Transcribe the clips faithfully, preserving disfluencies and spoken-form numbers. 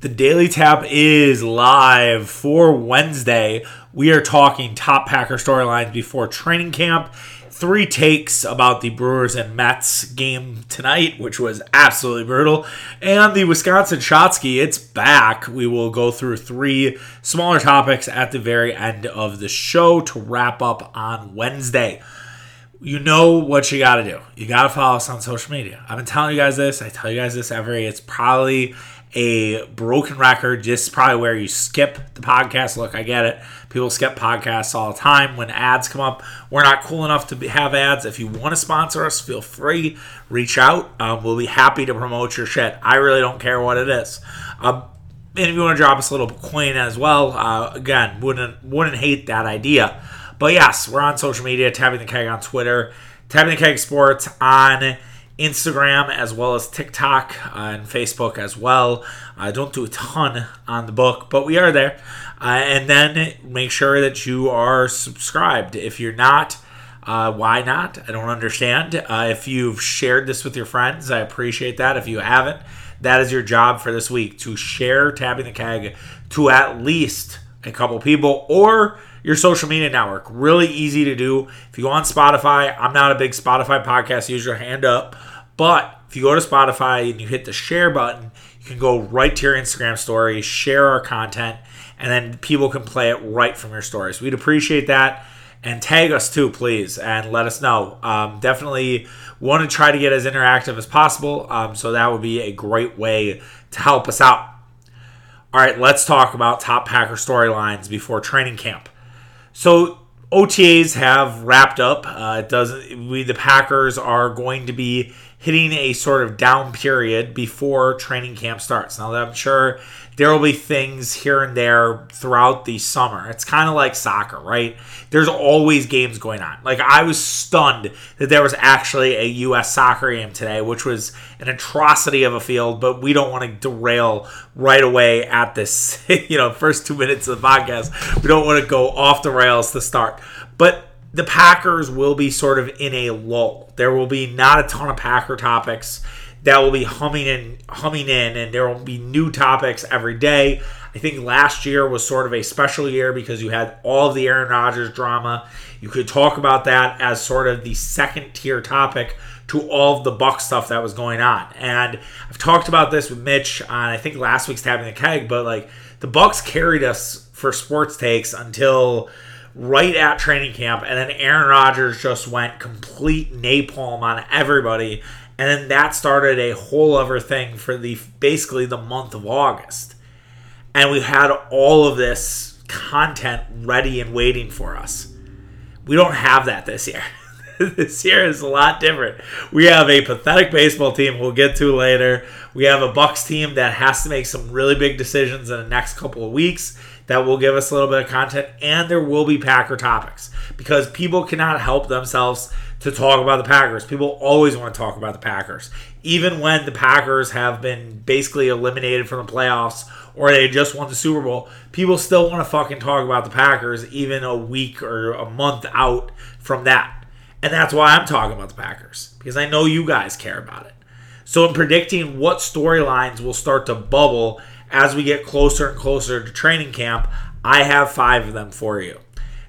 The Daily Tap is live for Wednesday. We are talking top Packer storylines before training camp. Three takes about the Brewers and Mets game tonight, which was absolutely brutal. And the Wisconsin Shotsky, it's back. We will go through three smaller topics at the very end of the show to wrap up on Wednesday. You know what you got to do. You got to follow us on social media. I've been telling you guys this. I tell you guys this every. It's probably a broken record. This is probably where you skip the podcast. Look, I get it. People skip podcasts all the time when ads come up. We're not cool enough to have ads. If you want to sponsor us, feel free. Reach out. Um, we'll be happy to promote your shit. I really don't care what it is. Um, and if you want to drop us a little coin as well, uh, again, wouldn't wouldn't hate that idea. But yes, we're on social media. Tapping the Keg on Twitter. Tapping the Keg Sports on Instagram, as well as TikTok uh, and Facebook as well. I uh, don't do a ton on the book, but we are there. Uh, and then make sure that you are subscribed. If you're not, uh, why not? I don't understand. Uh, if you've shared this with your friends, I appreciate that. If you haven't, that is your job for this week, to share Tapping the Keg to at least a couple people or your social media network. Really easy to do. If you go on Spotify, I'm not a big Spotify podcast user, hand up. But if you go to Spotify and you hit the share button, you can go right to your Instagram story, share our content, and then people can play it right from your stories. We'd appreciate that. And tag us too, please, and let us know. Um, definitely want to try to get as interactive as possible, um, so that would be a great way to help us out. All right, let's talk about top Packer storylines before training camp. So O T As have wrapped up. Uh, it doesn't. We the Packers are going to be hitting a sort of down period before training camp starts. Now, I'm sure there will be things here and there throughout the summer. It's kind of like soccer, right? There's always games going on. Like, I was stunned that there was actually a U S soccer game today, which was an atrocity of a field, but we don't want to derail right away at this, you know, first two minutes of the podcast. We don't want to go off the rails to start. But the Packers will be sort of in a lull. There will be not a ton of Packer topics that will be humming in, humming in, and there will be new topics every day. I think last year was sort of a special year because you had all of the Aaron Rodgers drama. You could talk about that as sort of the second-tier topic to all of the Buck stuff that was going on. And I've talked about this with Mitch on, I think, last week's Tapping the Keg, but like the Bucks carried us for sports takes until right at training camp, and then Aaron Rodgers just went complete napalm on everybody, and then that started a whole other thing for the basically the month of August. And we had all of this content ready and waiting for us. We don't have that this year. This year is a lot different. We have a pathetic baseball team we'll get to later. We have a Bucks team that has to make some really big decisions in the next couple of weeks that will give us a little bit of content, and there will be Packer topics because people cannot help themselves to talk about the Packers. People always want to talk about the Packers. Even when the Packers have been basically eliminated from the playoffs or they just won the Super Bowl, people still want to fucking talk about the Packers even a week or a month out from that. And that's why I'm talking about the Packers, because I know you guys care about it. So in predicting what storylines will start to bubble as we get closer and closer to training camp, I have five of them for you.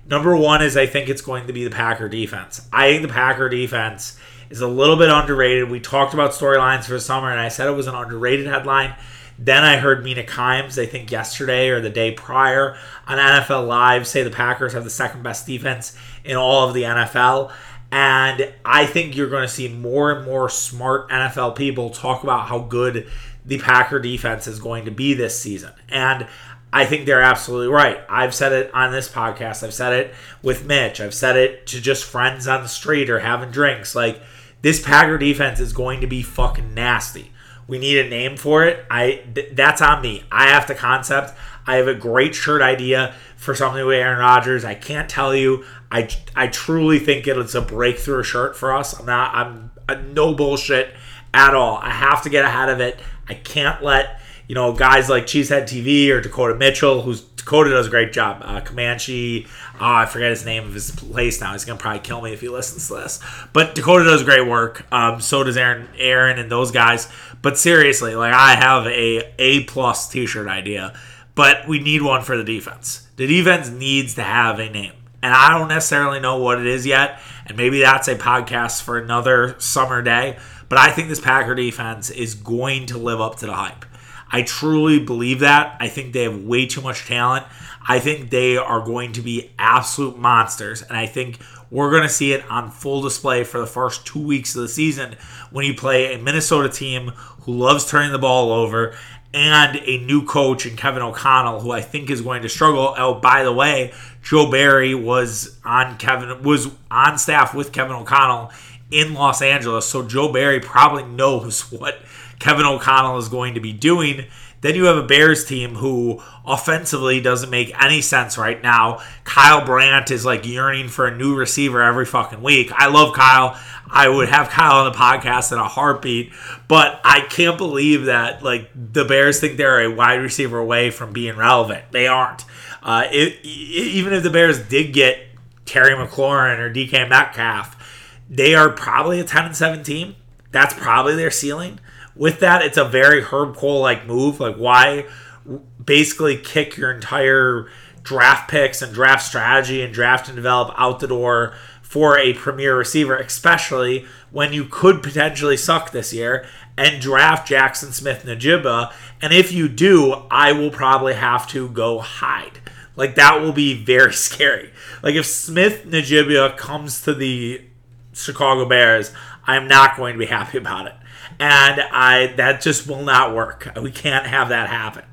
Number one is I think it's going to be the Packer defense. I think the Packer defense is a little bit underrated. We talked about storylines for the summer, and I said it was an underrated headline. Then I heard Mina Kimes, I think yesterday or the day prior, on N F L Live say the Packers have the second best defense in all of the N F L. And I think you're going to see more and more smart N F L people talk about how good the Packer defense is going to be this season. And I think they're absolutely right. I've said it on this podcast. I've said it with Mitch. I've said it to just friends on the street or having drinks. Like, this Packer defense is going to be fucking nasty. We need a name for it. I th- That's on me. I have the concept. I have a great shirt idea for something with Aaron Rodgers. I can't tell you. I, I truly think it's a breakthrough shirt for us. I'm not. I'm uh, no bullshit at all. I have to get ahead of it. I can't let you know guys like Cheesehead T V or Dakota Mitchell, who's Dakota does a great job. Uh, Comanche, uh, I forget his name of his place now. He's going to probably kill me if he listens to this. But Dakota does great work. Um, so does Aaron, Aaron and those guys. But seriously, like I have a A-plus t-shirt idea, but we need one for the defense. The defense needs to have a name. And I don't necessarily know what it is yet, and maybe that's a podcast for another summer day, but I think this Packer defense is going to live up to the hype. I truly believe that. I think they have way too much talent. I think they are going to be absolute monsters, and I think we're going to see it on full display for the first two weeks of the season when you play a Minnesota team who loves turning the ball over and a new coach in Kevin O'Connell, who I think is going to struggle. Oh, by the way, Joe Barry was on Kevin was on staff with Kevin O'Connell in Los Angeles, so Joe Barry probably knows what Kevin O'Connell is going to be doing. Then you have a Bears team who offensively doesn't make any sense right now. Kyle Brandt is like yearning for a new receiver every fucking week. I love Kyle. I would have Kyle on the podcast in a heartbeat, but I can't believe that like the Bears think they're a wide receiver away from being relevant. They aren't. Uh, it, it, even if the Bears did get Terry McLaurin or D K Metcalf, they are probably a ten and seven team. That's probably their ceiling. With that, it's a very Herb Cole-like move. Like, why basically kick your entire draft picks and draft strategy and draft and develop out the door for a premier receiver, especially when you could potentially suck this year and draft Jackson Smith-Njigba? And if you do, I will probably have to go hide. Like, that will be very scary. Like, if Smith-Njigba comes to the Chicago Bears, I'm not going to be happy about it. And I that just will not work. We can't have that happen.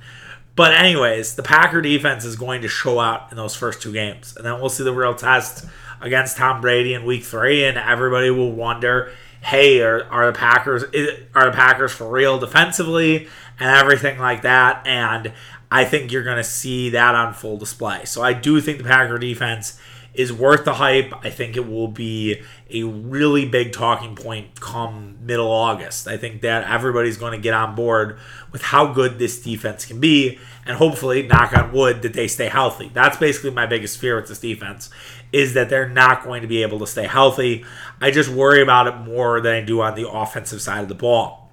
But anyways, the Packer defense is going to show out in those first two games. And then we'll see the real test against Tom Brady in week three. And everybody will wonder, hey, are, are the Packers are the Packers for real defensively? And everything like that. And I think you're going to see that on full display. So I do think the Packer defense is worth the hype. I think it will be a really big talking point come middle August. I think that everybody's going to get on board with how good this defense can be, and hopefully, knock on wood, that they stay healthy. That's basically my biggest fear with this defense, is that they're not going to be able to stay healthy. I just worry about it more than I do on the offensive side of the ball.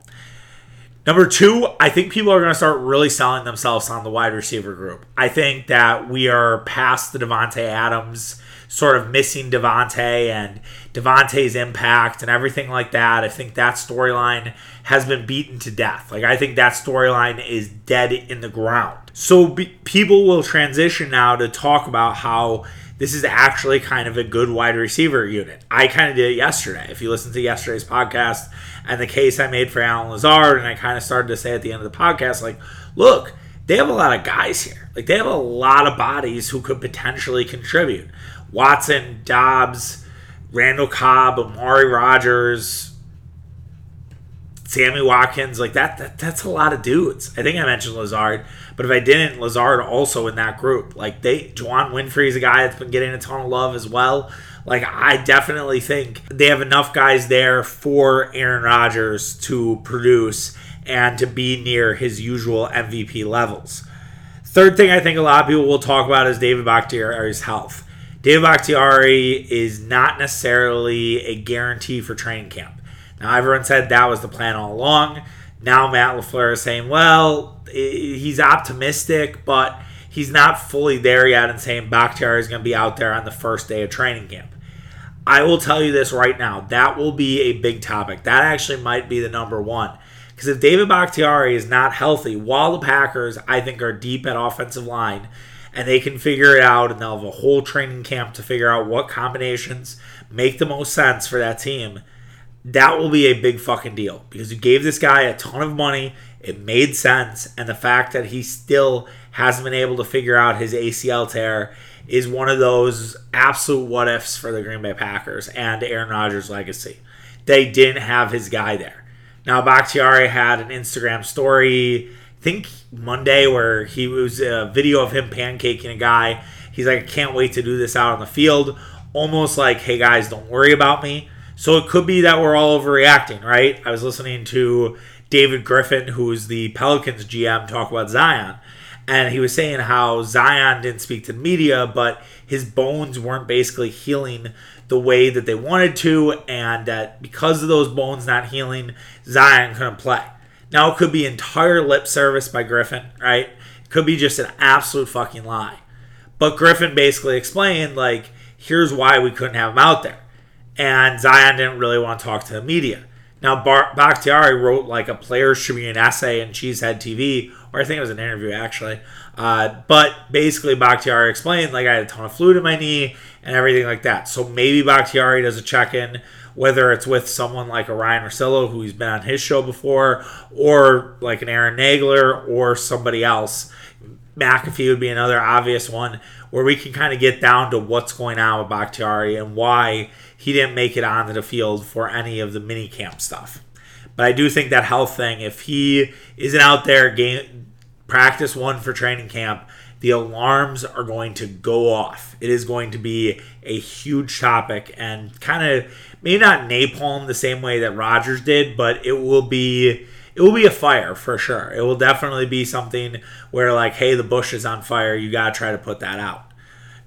Number two, I think people are going to start really selling themselves on the wide receiver group. I think that we are past the Devontae Adams, sort of missing Devontae and Devontae's impact and everything like that. I think that storyline has been beaten to death. Like, I think that storyline is dead in the ground. So be- people will transition now to talk about how this is actually kind of a good wide receiver unit. I kind of did it yesterday. If you listen to yesterday's podcast and the case I made for Alan Lazard, and I kind of started to say at the end of the podcast, like, look, they have a lot of guys here. Like, they have a lot of bodies who could potentially contribute. Watson, Dobbs, Randall Cobb, Amari Rogers, Sammy Watkins, like that, that, that's a lot of dudes. I think I mentioned Lazard, but if I didn't, Lazard also in that group. Like they, Juwan Winfrey's a guy that's been getting a ton of love as well. Like I definitely think they have enough guys there for Aaron Rodgers to produce and to be near his usual M V P levels. Third thing I think a lot of people will talk about is David Bakhtiari's health. David Bakhtiari is not necessarily a guarantee for training camp. Now, everyone said that was the plan all along. Now Matt LaFleur is saying, well, he's optimistic, but he's not fully there yet, and saying Bakhtiari is going to be out there on the first day of training camp. I will tell you this right now. That will be a big topic. That actually might be the number one. Because if David Bakhtiari is not healthy, while the Packers, I think, are deep at offensive line, and they can figure it out, and they'll have a whole training camp to figure out what combinations make the most sense for that team, that will be a big fucking deal, because you gave this guy a ton of money, it made sense, and the fact that he still hasn't been able to figure out his A C L tear is one of those absolute what-ifs for the Green Bay Packers and Aaron Rodgers' legacy. They didn't have his guy there. Now, Bakhtiari had an Instagram story, I think Monday, where he was a video of him pancaking a guy. He's like, I can't wait to do this out on the field. Almost like, hey guys, don't worry about me. So it could be that we're all overreacting, right? I was listening to David Griffin, who's the Pelicans G M, talk about Zion. And he was saying how Zion didn't speak to the media, but his bones weren't basically healing the way that they wanted to, and that because of those bones not healing, Zion couldn't play. Now, it could be entire lip service by Griffin, right? It could be just an absolute fucking lie. But Griffin basically explained, like, here's why we couldn't have him out there. And Zion didn't really want to talk to the media. Now, Bakhtiari wrote, like, a Players Tribune essay in Cheesehead T V, or I think it was an interview, actually. Uh, but basically, Bakhtiari explained, like, I had a ton of fluid in my knee and everything like that. So maybe Bakhtiari does a check-in, whether it's with someone like a Ryan Russillo, who he's been on his show before, or like an Aaron Nagler, or somebody else. McAfee would be another obvious one, where we can kind of get down to what's going on with Bakhtiari and why he didn't make it onto the field for any of the mini camp stuff. But I do think that health thing, if he isn't out there game practice one for training camp, the alarms are going to go off. It is going to be a huge topic, and kind of maybe not napalm the same way that Rodgers did, but it will be it will be a fire for sure. It will definitely be something where, like, hey, the bush is on fire. You got to try to put that out.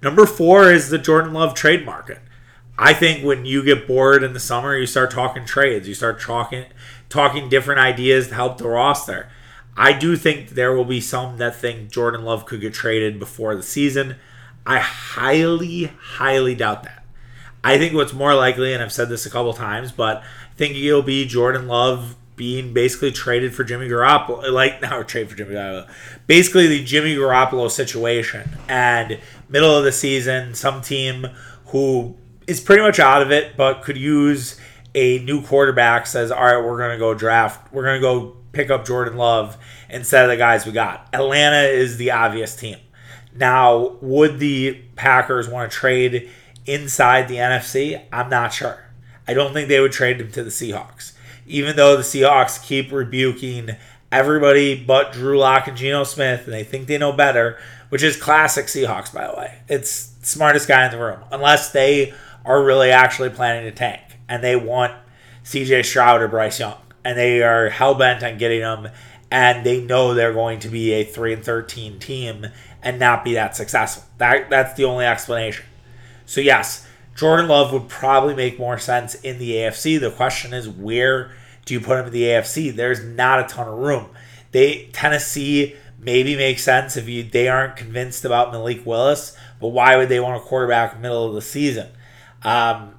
Number four is the Jordan Love trade market. I think when you get bored in the summer, you start talking trades. You start talking, talking different ideas to help the roster. I do think there will be some that think Jordan Love could get traded before the season. I highly, highly doubt that. I think what's more likely, and I've said this a couple times, but I think it'll be Jordan Love being basically traded for Jimmy Garoppolo, like now trade for Jimmy Garoppolo, basically the Jimmy Garoppolo situation, and middle of the season, some team who is pretty much out of it, but could use a new quarterback says, all right, we're going to go draft, we're going to go pick up Jordan Love instead of the guys we got. Atlanta is the obvious team. Now, would the Packers want to trade inside the N F C? I'm not sure. I don't think they would trade him to the Seahawks, even though the Seahawks keep rebuking everybody but Drew Lock and Geno Smith, and they think they know better, which is classic Seahawks, by the way. It's the smartest guy in the room, unless they are really actually planning to tank, and they want C J Stroud or Bryce Young, and they are hell-bent on getting them, and they know they're going to be a three and thirteen team and not be that successful. That That's the only explanation. So yes, Jordan Love would probably make more sense in the A F C. The question is, where do you put him in the A F C? There's not a ton of room. They Tennessee maybe makes sense if you they aren't convinced about Malik Willis, but why would they want a quarterback in the middle of the season? Um,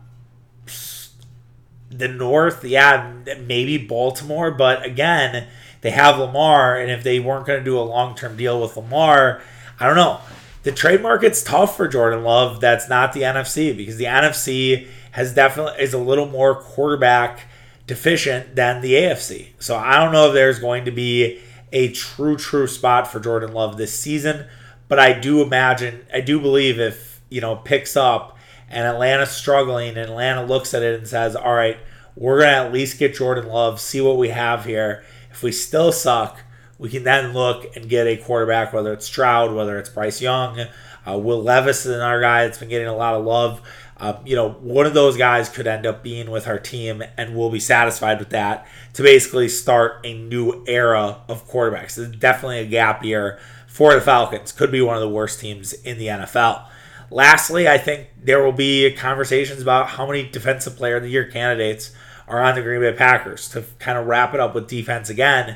the North, yeah, maybe Baltimore, but again, they have Lamar, and if they weren't going to do a long-term deal with Lamar, I don't know. The trade market's tough for Jordan Love. That's not the N F C, because the N F C has definitely is a little more quarterback deficient than the A F C. So I don't know if there's going to be a true, true spot for Jordan Love this season. But I do imagine, I do believe if, you know, picks up and Atlanta's struggling and Atlanta looks at it and says, all right, we're going to at least get Jordan Love, see what we have here. If we still suck, we can then look and get a quarterback, whether it's Stroud, whether it's Bryce Young. Uh, Will Levis is another guy that's been getting a lot of love. Uh, you know, one of those guys could end up being with our team, and we'll be satisfied with that to basically start a new era of quarterbacks. It's definitely a gap year for the Falcons. Could be one of the worst teams in the N F L. Lastly, I think there will be conversations about how many Defensive Player of the Year candidates are on the Green Bay Packers. To kind of wrap it up with defense again,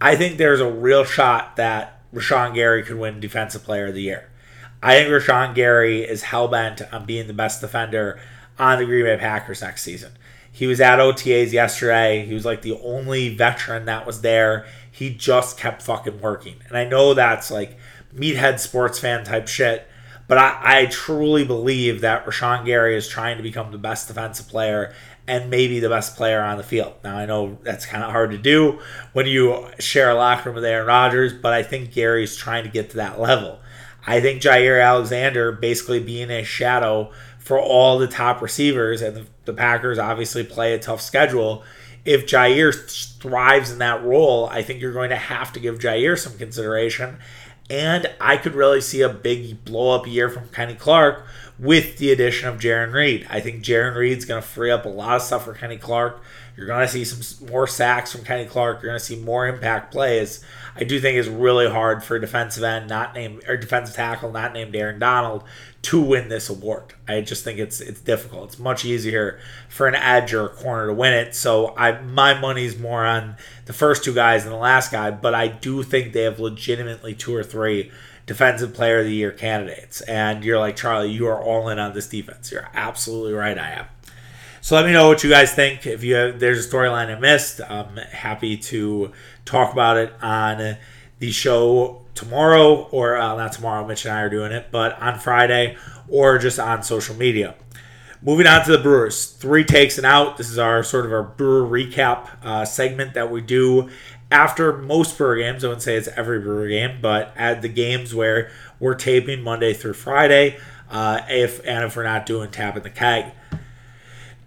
I think there's a real shot that Rashawn Gary could win Defensive Player of the Year. I think Rashawn Gary is hell-bent on being the best defender on the Green Bay Packers next season. He was at O T As yesterday. He was like the only veteran that was there. He just kept fucking working. And I know that's like meathead sports fan type shit, but I, I truly believe that Rashawn Gary is trying to become the best defensive player and maybe the best player on the field. Now, I know that's kind of hard to do when you share a locker room with Aaron Rodgers, but I think Gary's trying to get to that level. I think Jair Alexander basically being a shadow for all the top receivers, and the, the Packers obviously play a tough schedule. If Jair thrives in that role, I think you're going to have to give Jair some consideration. And I could really see a big blow-up year from Kenny Clark with the addition of Jaron Reed. I think Jaron Reed's going to free up a lot of stuff for Kenny Clark. You're going to see some more sacks from Kenny Clark. You're going to see more impact plays. I do think it's really hard for a defensive end not named or defensive tackle not named Aaron Donald to win this award. I just think it's it's difficult. It's much easier for an edge or a corner to win it. So I my money's more on the first two guys than the last guy, but I do think they have legitimately two or three defensive player of the year candidates. And you're like, Charlie, you are all in on this defense. You're absolutely right. I am. So let me know what you guys think. If you have, there's a storyline I missed, I'm happy to talk about it on the show tomorrow, or uh, not tomorrow, Mitch and I are doing it, but on Friday, or just on social media. Moving on to the Brewers. Three takes and out. This is our sort of our Brewer recap uh, segment that we do after most Brewer games. I wouldn't say it's every Brewer game, but at the games where we're taping Monday through Friday, uh, if and if we're not doing tapping the keg.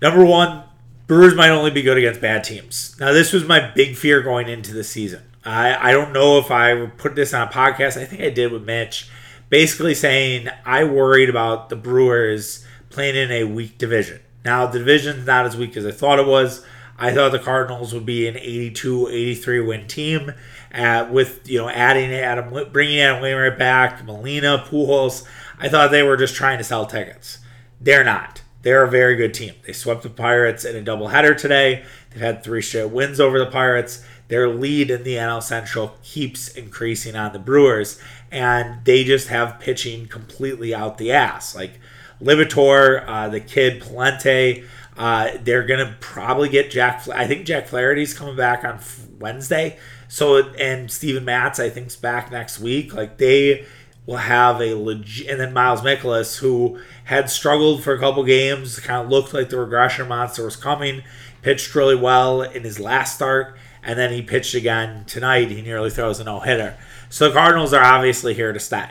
Number one, Brewers might only be good against bad teams. Now, this was my big fear going into the season. I, I don't know if I put this on a podcast. I think I did with Mitch. Basically saying I worried about the Brewers playing in a weak division. Now, the division's not as weak as I thought it was. I thought the Cardinals would be an eighty-two eighty-three win team uh, with, you know, adding Adam, bringing Adam Wainwright back, Molina, Pujols. I thought they were just trying to sell tickets. They're not. They're a very good team. They swept the Pirates in a doubleheader today. They've had three straight wins over the Pirates. Their lead in the N L Central keeps increasing on the Brewers, and they just have pitching completely out the ass. Like Liberatore, uh, the kid Palente, uh, they're going to probably get Jack. I think Jack Flaherty's coming back on Wednesday. So, and Steven Matz, I think, is back next week. Like they will have a legit, and then Miles Mikolas, who had struggled for a couple games, kind of looked like the regression monster was coming, pitched really well in his last start, and then he pitched again tonight. He nearly throws a no-hitter. So the Cardinals are obviously here to stay.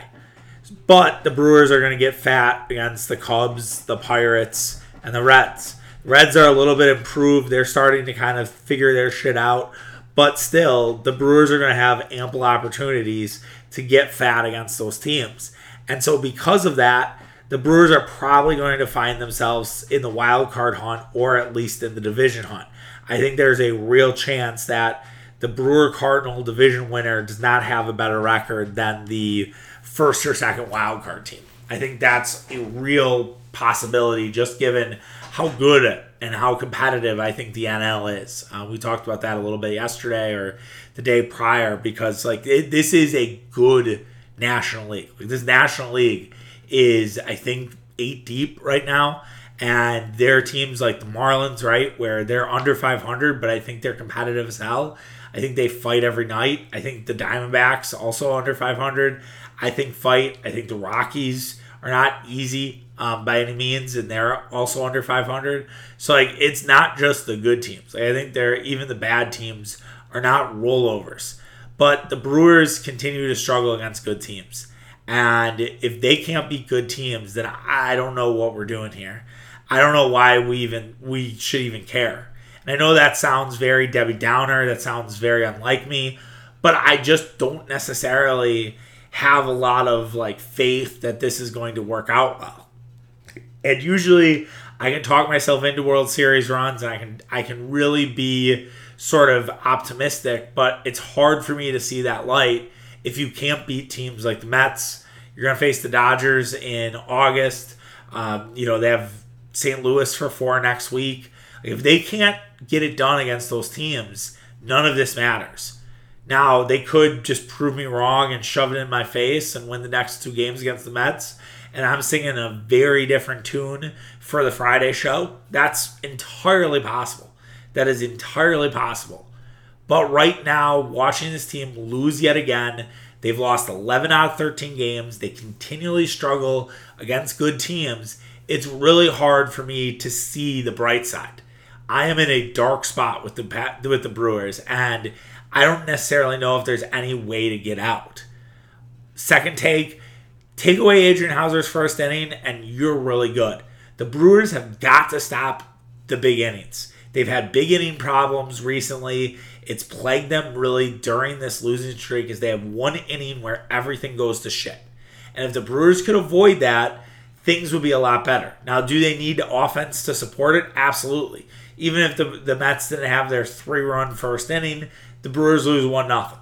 But the Brewers are going to get fat against the Cubs, the Pirates, and the Reds. Reds are a little bit improved. They're starting to kind of figure their shit out. But still, the Brewers are going to have ample opportunities to get fat against those teams. And so because of that, the Brewers are probably going to find themselves in the wild card hunt, or at least in the division hunt. I think there's a real chance that the Brewer-Cardinal division winner does not have a better record than the first or second wild card team. I think that's a real possibility, just given how good and how competitive I think the N L is. Uh, we talked about that a little bit yesterday or the day prior, because like it, this is a good National League. Like, this National League is, I think, eight deep right now. And there are teams like the Marlins, right, where they're under five hundred, but I think they're competitive as hell. I think they fight every night. I think the Diamondbacks, also under five hundred, I think fight. I think the Rockies are not easy um, by any means, and they're also under five hundred. So, like, it's not just the good teams. Like, I think they're even the bad teams are not rollovers. But the Brewers continue to struggle against good teams. And if they can't beat good teams, then I don't know what we're doing here. I don't know why we even we should even care. And I know that sounds very Debbie Downer. That sounds very unlike me. But I just don't necessarily have a lot of like faith that this is going to work out well. And usually I can talk myself into World Series runs, and I can I can really be sort of optimistic. But it's hard for me to see that light if you can't beat teams like the Mets. You're going to face the Dodgers in August. Um, you know, they have Saint Louis for four next week. If they can't get it done against those teams, none of this matters. Now, they could just prove me wrong and shove it in my face and win the next two games against the Mets, and I'm singing a very different tune for the Friday show. That's entirely possible. That is entirely possible. But right now, watching this team lose yet again, they've lost eleven out of thirteen games. They continually struggle against good teams. It's really hard for me to see the bright side. I am in a dark spot with the with the Brewers, and I don't necessarily know if there's any way to get out. Second take, take away Adrian Hauser's first inning, and you're really good. The Brewers have got to stop the big innings. They've had big inning problems recently. It's plagued them really during this losing streak, as they have one inning where everything goes to shit. And if the Brewers could avoid that, things would be a lot better. Now, do they need offense to support it? Absolutely. Even if the, the Mets didn't have their three-run first inning, the Brewers lose one nothing.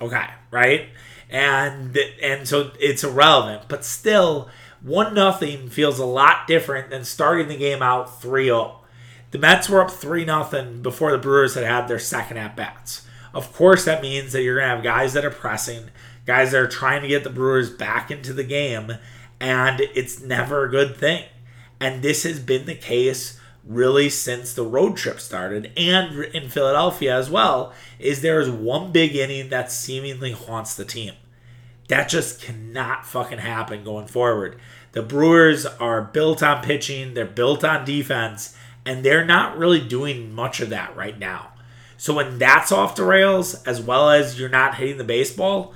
Okay, right? And and so it's irrelevant. But still, one nothing feels a lot different than starting the game out three oh. The Mets were up three nothing before the Brewers had had their second at-bats. Of course, that means that you're going to have guys that are pressing, guys that are trying to get the Brewers back into the game, and it's never a good thing. And this has been the case really since the road trip started, and in Philadelphia as well, is there is one big inning that seemingly haunts the team. That just cannot fucking happen going forward. The Brewers are built on pitching, they're built on defense, and they're not really doing much of that right now. So when that's off the rails, as well as you're not hitting the baseball,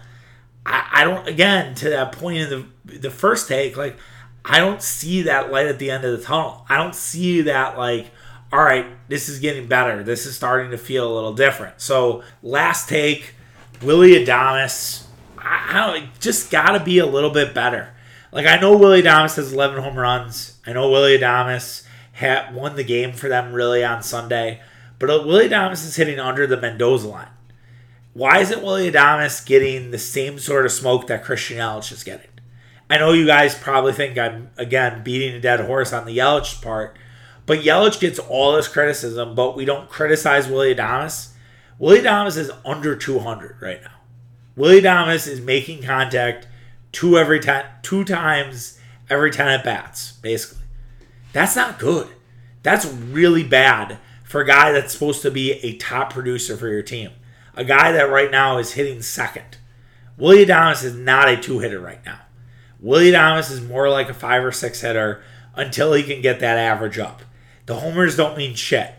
I, I don't, again, to that point in the, the first take, like, I don't see that light at the end of the tunnel. I don't see that, like, all right, this is getting better. This is starting to feel a little different. So last take, Willy Adames, I, I don't, just got to be a little bit better. Like, I know Willy Adames has eleven home runs. I know Willy Adames had won the game for them really on Sunday, but Willy Adames is hitting under the Mendoza line. Why isn't Willy Adames getting the same sort of smoke that Christian Yelich is getting? I know you guys probably think I'm, again, beating a dead horse on the Yelich part, but Yelich gets all this criticism, but we don't criticize Willy Adames. Willy Adames is under two hundred right now. Willy Adames is making contact two every ten, two times every ten at bats, basically. That's not good. That's really bad for a guy that's supposed to be a top producer for your team. A guy that right now is hitting second. Willy Adames is not a two-hitter right now. Willy Adames is more like a five or six hitter until he can get that average up. The homers don't mean shit.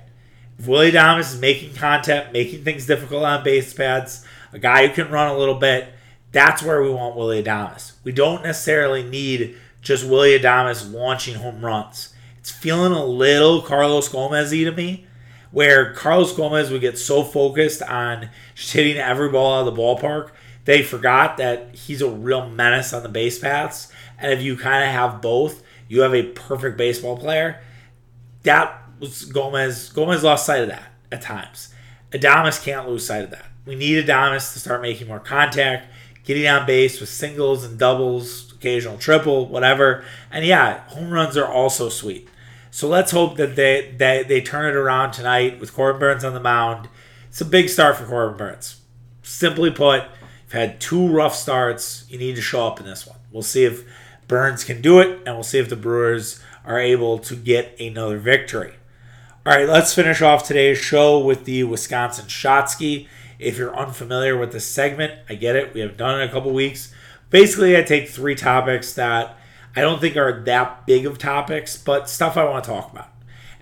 If Willy Adames is making contact, making things difficult on base paths, a guy who can run a little bit, that's where we want Willy Adames. We don't necessarily need just Willy Adames launching home runs. It's feeling a little Carlos Gomez-y to me, where Carlos Gomez would get so focused on just hitting every ball out of the ballpark, they forgot that he's a real menace on the base paths. And if you kind of have both, you have a perfect baseball player. That was Gomez. Gomez lost sight of that at times. Adames can't lose sight of that. We need Adames to start making more contact, getting on base with singles and doubles, occasional triple, whatever. And yeah, home runs are also sweet. So let's hope that they, they, they turn it around tonight with Corbin Burnes on the mound. It's a big start for Corbin Burnes. Simply put, you've had two rough starts. You need to show up in this one. We'll see if Burnes can do it, and we'll see if the Brewers are able to get another victory. All right, let's finish off today's show with the Wisconsin Shotski. If you're unfamiliar with this segment, I get it. We have done it in a couple weeks. Basically, I take three topics that I don't think are that big of topics, but stuff I want to talk about.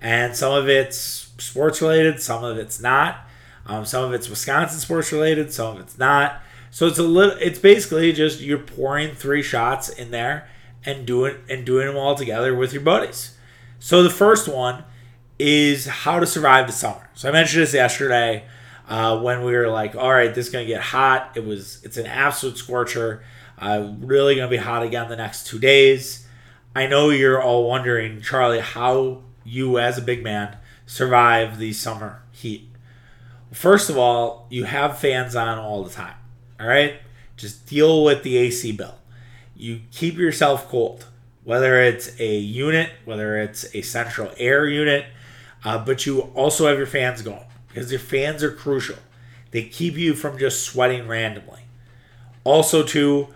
And some of it's sports-related, some of it's not. Um, some of it's Wisconsin sports-related, some of it's not. So it's a little. It's basically just you're pouring three shots in there and doing and doing them all together with your buddies. So the first one is how to survive the summer. So I mentioned this yesterday uh, when we were like, all right, this is going to get hot. It was. It's an absolute scorcher. Uh, really going to be hot again the next two days. I know you're all wondering, Charlie, how you as a big man survive the summer heat. First of all, you have fans on all the time. All right? Just deal with the A C bill. You keep yourself cold, whether it's a unit, whether it's a central air unit, uh, but you also have your fans going because your fans are crucial. They keep you from just sweating randomly. Also, too,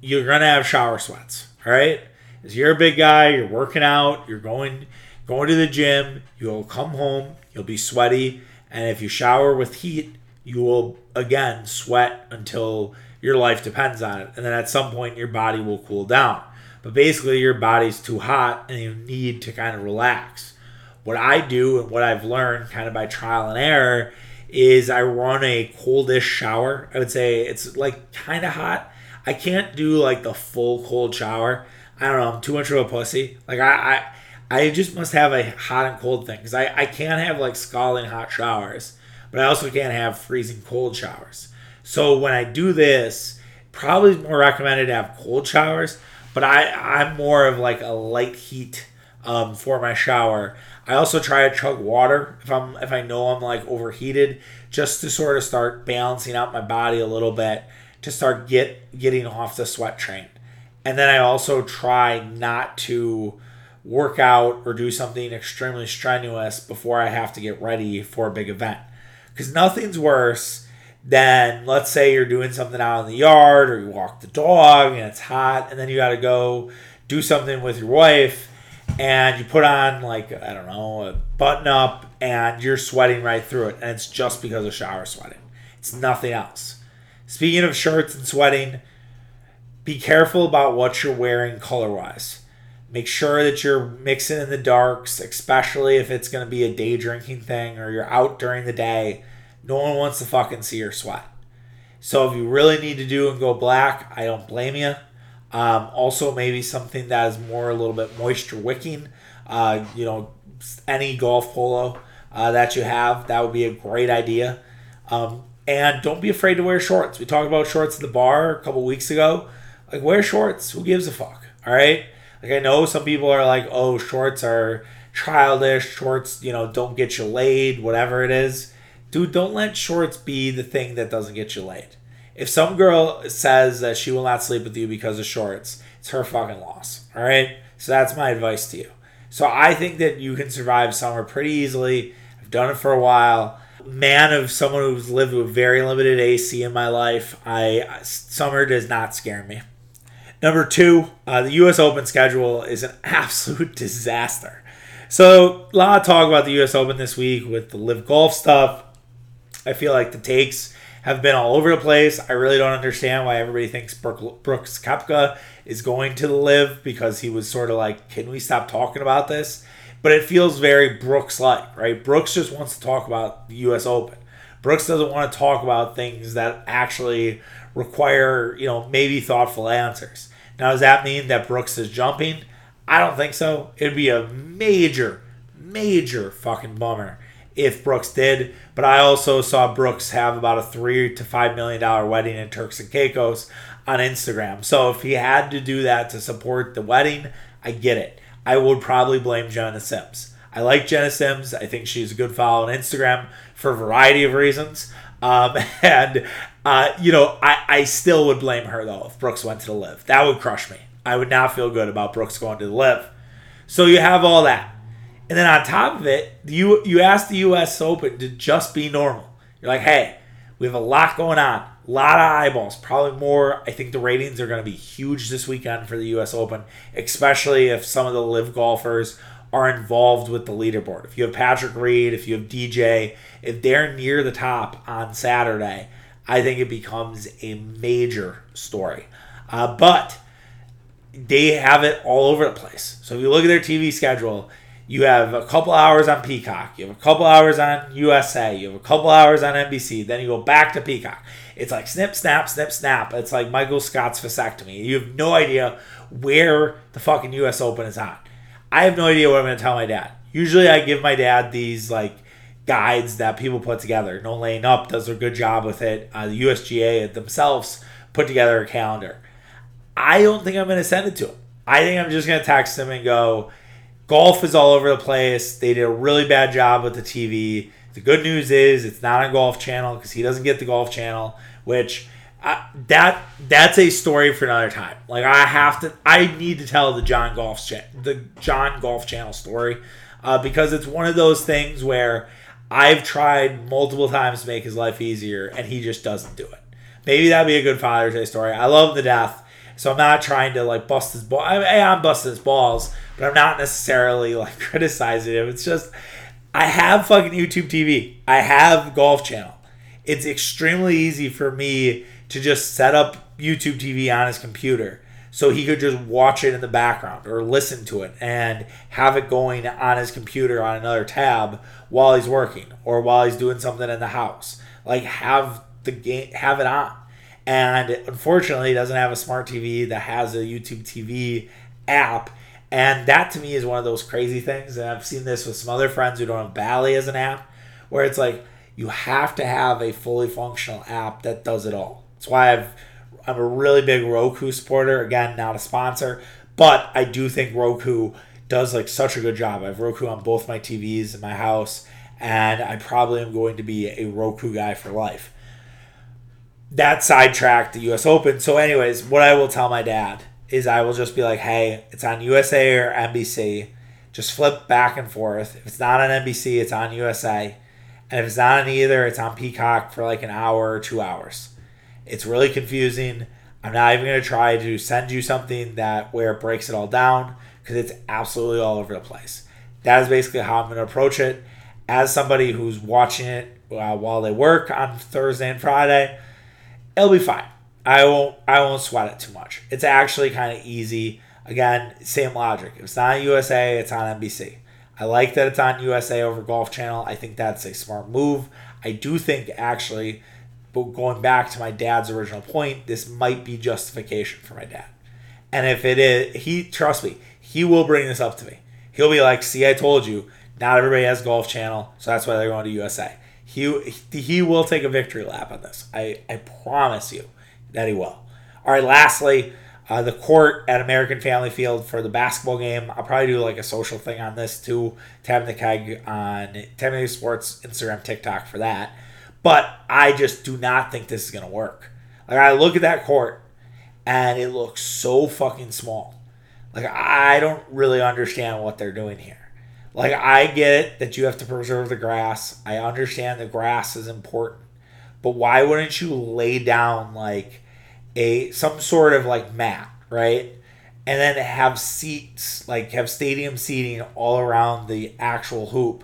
you're going to have shower sweats, all right? Because you're a big guy, you're working out, you're going going to the gym, you'll come home, you'll be sweaty, and if you shower with heat, you will, again, sweat until your life depends on it. And then at some point, your body will cool down. But basically, your body's too hot, and you need to kind of relax. What I do and what I've learned kind of by trial and error is I run a coldish shower. I would say it's, like, kind of hot. I can't do like the full cold shower. I don't know. I'm too much of a pussy. Like I, I, I just must have a hot and cold thing because I, I can't have like scalding hot showers, but I also can't have freezing cold showers. So when I do this, probably more recommended to have cold showers. But I, I'm more of like a light heat um, for my shower. I also try to chug water if I'm if I know I'm like overheated, just to sort of start balancing out my body a little bit, to start get getting off the sweat train. And then I also try not to work out or do something extremely strenuous before I have to get ready for a big event. Because nothing's worse than, let's say you're doing something out in the yard or you walk the dog and it's hot, and then you got to go do something with your wife and you put on, like, I don't know, a button up and you're sweating right through it. And it's just because of shower sweating. It's nothing else. Speaking of shirts and sweating, be careful about what you're wearing color-wise. Make sure that you're mixing in the darks, especially if it's going to be a day drinking thing or you're out during the day. No one wants to fucking see your sweat. So if you really need to do and go black, I don't blame you. Um, also, maybe something that is more a little bit moisture wicking. Uh, you know, any golf polo uh, that you have, that would be a great idea. Um, and don't be afraid to wear shorts. We talked about shorts at the bar a couple weeks ago. Like, wear shorts. Who gives a fuck? All right? Like, I know some people are like, oh, shorts are childish. Shorts, you know, don't get you laid, whatever it is. Dude, don't let shorts be the thing that doesn't get you laid. If some girl says that she will not sleep with you because of shorts, it's her fucking loss. All right? So that's my advice to you. So I think that you can survive summer pretty easily. I've done it for a while. Man of someone who's lived with very limited A C in my life, I summer does not scare me. Number two, uh, the U S Open schedule is an absolute disaster. So a lot of talk about the U S Open this week with the live golf stuff. I feel like the takes have been all over the place. I really don't understand why everybody thinks Brooke, Brooks Koepka is going to the live, because he was sort of like, can we stop talking about this? But it feels very Brooks-like, right? Brooks just wants to talk about the U S Open. Brooks doesn't want to talk about things that actually require, you know, maybe thoughtful answers. Now, does that mean that Brooks is jumping? I don't think so. It'd be a major, major fucking bummer if Brooks did. But I also saw Brooks have about a three to five million dollar wedding in Turks and Caicos on Instagram. So if he had to do that to support the wedding, I get it. I would probably blame Jenna Sims. I like Jenna Sims. I think she's a good follow on Instagram for a variety of reasons. Um, and, uh, you know, I, I still would blame her, though, if Brooks went to the live. That would crush me. I would not feel good about Brooks going to the live. So you have all that. And then on top of it, you, you ask the U S Open to just be normal. You're like, hey, we have a lot going on, a lot of eyeballs, probably more. I think the ratings are going to be huge this weekend for the U S Open, especially if some of the live golfers are involved with the leaderboard. If you have Patrick Reed, if you have D J, if they're near the top on Saturday, I think it becomes a major story. Uh, but they have it all over the place. So if you look at their T V schedule, you have a couple hours on Peacock, you have a couple hours on U S A, you have a couple hours on N B C, then you go back to Peacock. It's like snip, snap, snip, snap. It's like Michael Scott's vasectomy. You have no idea where the fucking U S Open is on. I have no idea what I'm going to tell my dad. Usually I give my dad these like guides that people put together. No Laying Up does a good job with it. Uh, the U S G A themselves put together a calendar. I don't think I'm going to send it to him. I think I'm just going to text him and go, golf is all over the place. They did a really bad job with the T V. The good news is it's not on Golf Channel, because he doesn't get the Golf Channel, which uh, that that's a story for another time. Like, I have to, I need to tell the John Golf cha- the John Golf Channel story, uh, because it's one of those things where I've tried multiple times to make his life easier and he just doesn't do it. Maybe that'd be a good Father's Day story. I love him to death, so I'm not trying to like bust his ball. I mean, I'm busting his balls, but I'm not necessarily like criticizing him. It's just, I have fucking YouTube T V. I have Golf Channel. It's extremely easy for me to just set up YouTube T V on his computer so he could just watch it in the background or listen to it and have it going on his computer on another tab while he's working or while he's doing something in the house. Like, have the game, have it on. And unfortunately, he doesn't have a smart T V that has a YouTube T V app. And that to me is one of those crazy things. And I've seen this with some other friends who don't have Bally as an app, where it's like you have to have a fully functional app that does it all. That's why I've I'm a really big Roku supporter. Again, not a sponsor, but I do think Roku does like such a good job. I have Roku on both my T Vs in my house, and I probably am going to be a Roku guy for life. That sidetracked the U S Open. So anyways, what I will tell my dad is I will just be like, hey, it's on U S A or N B C. Just flip back and forth. If it's not on N B C, it's on U S A. And if it's not on either, it's on Peacock for like an hour or two hours. It's really confusing. I'm not even going to try to send you something that where it breaks it all down, because it's absolutely all over the place. That is basically how I'm going to approach it. As somebody who's watching it uh, while they work on Thursday and Friday, it'll be fine. I won't I won't sweat it too much. It's actually kind of easy. Again, same logic. If it's not on U S A, it's on N B C. I like that it's on U S A over Golf Channel. I think that's a smart move. I do think, actually, but going back to my dad's original point, this might be justification for my dad. And if it is, he, trust me, he will bring this up to me. He'll be like, see, I told you, not everybody has Golf Channel, so that's why they're going to U S A. He he will take a victory lap on this. I, I promise you that he will. All right, lastly, uh, the court at American Family Field for the basketball game. I'll probably do like a social thing on this too. Tab the Keg on Tab the Sports, Instagram, TikTok for that. But I just do not think this is going to work. Like, I look at that court and it looks so fucking small. Like, I don't really understand what they're doing here. Like, I get it that you have to preserve the grass. I understand the grass is important. But why wouldn't you lay down, like, a some sort of, like, mat, right? And then have seats, like, have stadium seating all around the actual hoop.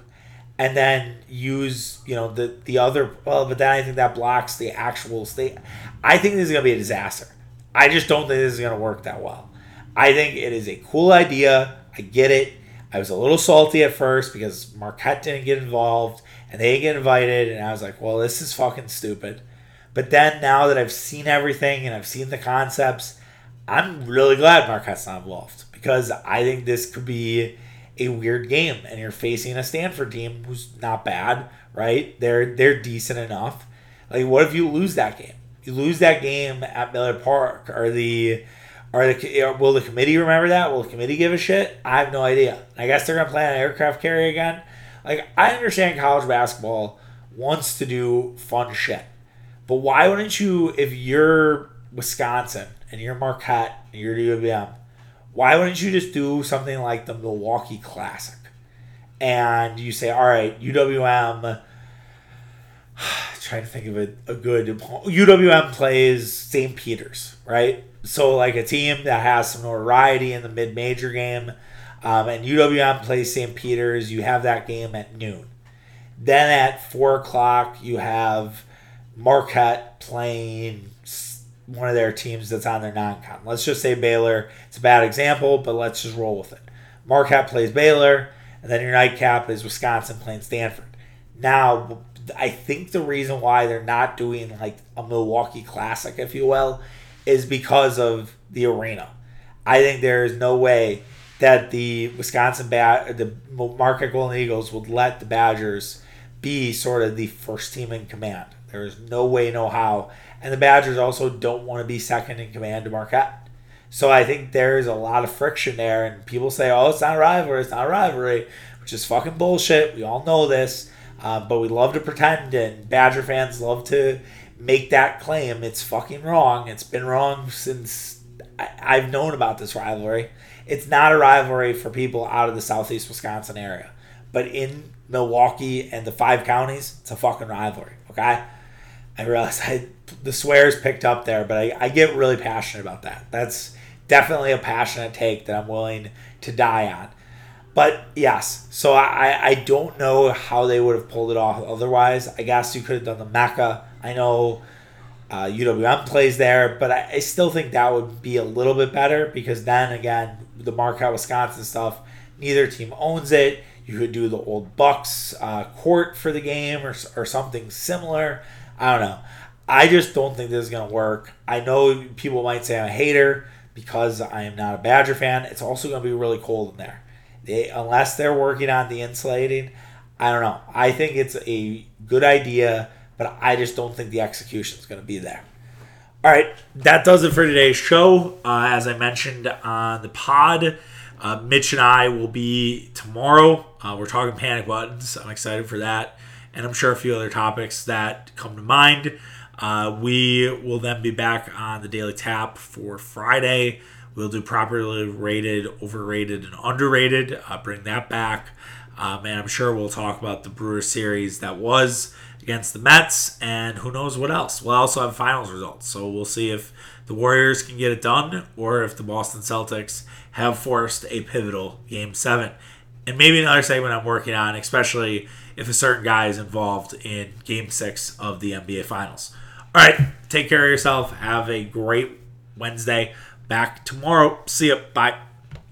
And then use, you know, the, the other... Well, but then I think that blocks the actual state. I think this is going to be a disaster. I just don't think this is going to work that well. I think it is a cool idea. I get it. I was a little salty at first because Marquette didn't get involved and they didn't get invited. And I was like, well, this is fucking stupid. But then now that I've seen everything and I've seen the concepts, I'm really glad Marquette's not involved, because I think this could be a weird game. And you're facing a Stanford team who's not bad, right? They're they're decent enough. Like, what if you lose that game? You lose that game at Miller Park, or the... Are the, will the committee remember that? Will the committee give a shit? I have no idea. I guess they're going to play on an aircraft carrier again. Like, I understand college basketball wants to do fun shit. But why wouldn't you, if you're Wisconsin and you're Marquette and you're U of M, why wouldn't you just do something like the Milwaukee Classic? And you say, all right, U W M... trying to think of a, a good... U W M plays Saint Peter's, right? So, like, a team that has some notoriety in the mid-major game, um, and U W M plays Saint Peter's, you have that game at noon. Then at four o'clock, you have Marquette playing one of their teams that's on their non-con. Let's just say Baylor. It's a bad example, but let's just roll with it. Marquette plays Baylor, and then your nightcap is Wisconsin playing Stanford. Now, I think the reason why they're not doing, like, a Milwaukee Classic, if you will, is because of the arena. I think there is no way that the Wisconsin Bad, the Marquette Golden Eagles would let the Badgers be sort of the first team in command. There is no way, no how. And the Badgers also don't want to be second in command to Marquette. So I think there is a lot of friction there. And people say, oh, it's not a rivalry, it's not a rivalry, which is fucking bullshit. We all know this. Uh, but we love to pretend, and Badger fans love to make that claim. It's fucking wrong. It's been wrong since I, I've known about this rivalry. It's not a rivalry for people out of the southeast Wisconsin area. But in Milwaukee and the five counties, it's a fucking rivalry, okay? I realize I, the swears picked up there, but I, I get really passionate about that. That's definitely a passionate take that I'm willing to die on. But yes, so I, I don't know how they would have pulled it off otherwise. I guess you could have done the Mecca. I know uh, U W M plays there, but I, I still think that would be a little bit better, because then again, the Marquette, Wisconsin stuff, neither team owns it. You could do the old Bucks uh, court for the game, or, or something similar. I don't know. I just don't think this is going to work. I know people might say I'm a hater because I am not a Badger fan. It's also going to be really cold in there. They, unless they're working on the insulating, I don't know. I think it's a good idea, but I just don't think the execution is going to be there. All right, that does it for today's show. Uh, as I mentioned on the pod, uh, Mitch and I will be tomorrow. Uh, we're talking panic buttons. I'm excited for that. And I'm sure a few other topics that come to mind. Uh, we will then be back on the Daily Tap for Friday. We'll do properly rated, overrated, and underrated. Uh, bring that back. Um, and I'm sure we'll talk about the Brewer series that was against the Mets, and who knows what else. We'll also have finals results, so we'll see if the Warriors can get it done or if the Boston Celtics have forced a pivotal Game seven. And maybe another segment I'm working on, especially if a certain guy is involved in Game six of the N B A Finals. All right, take care of yourself. Have a great Wednesday. Back tomorrow. See ya. Bye.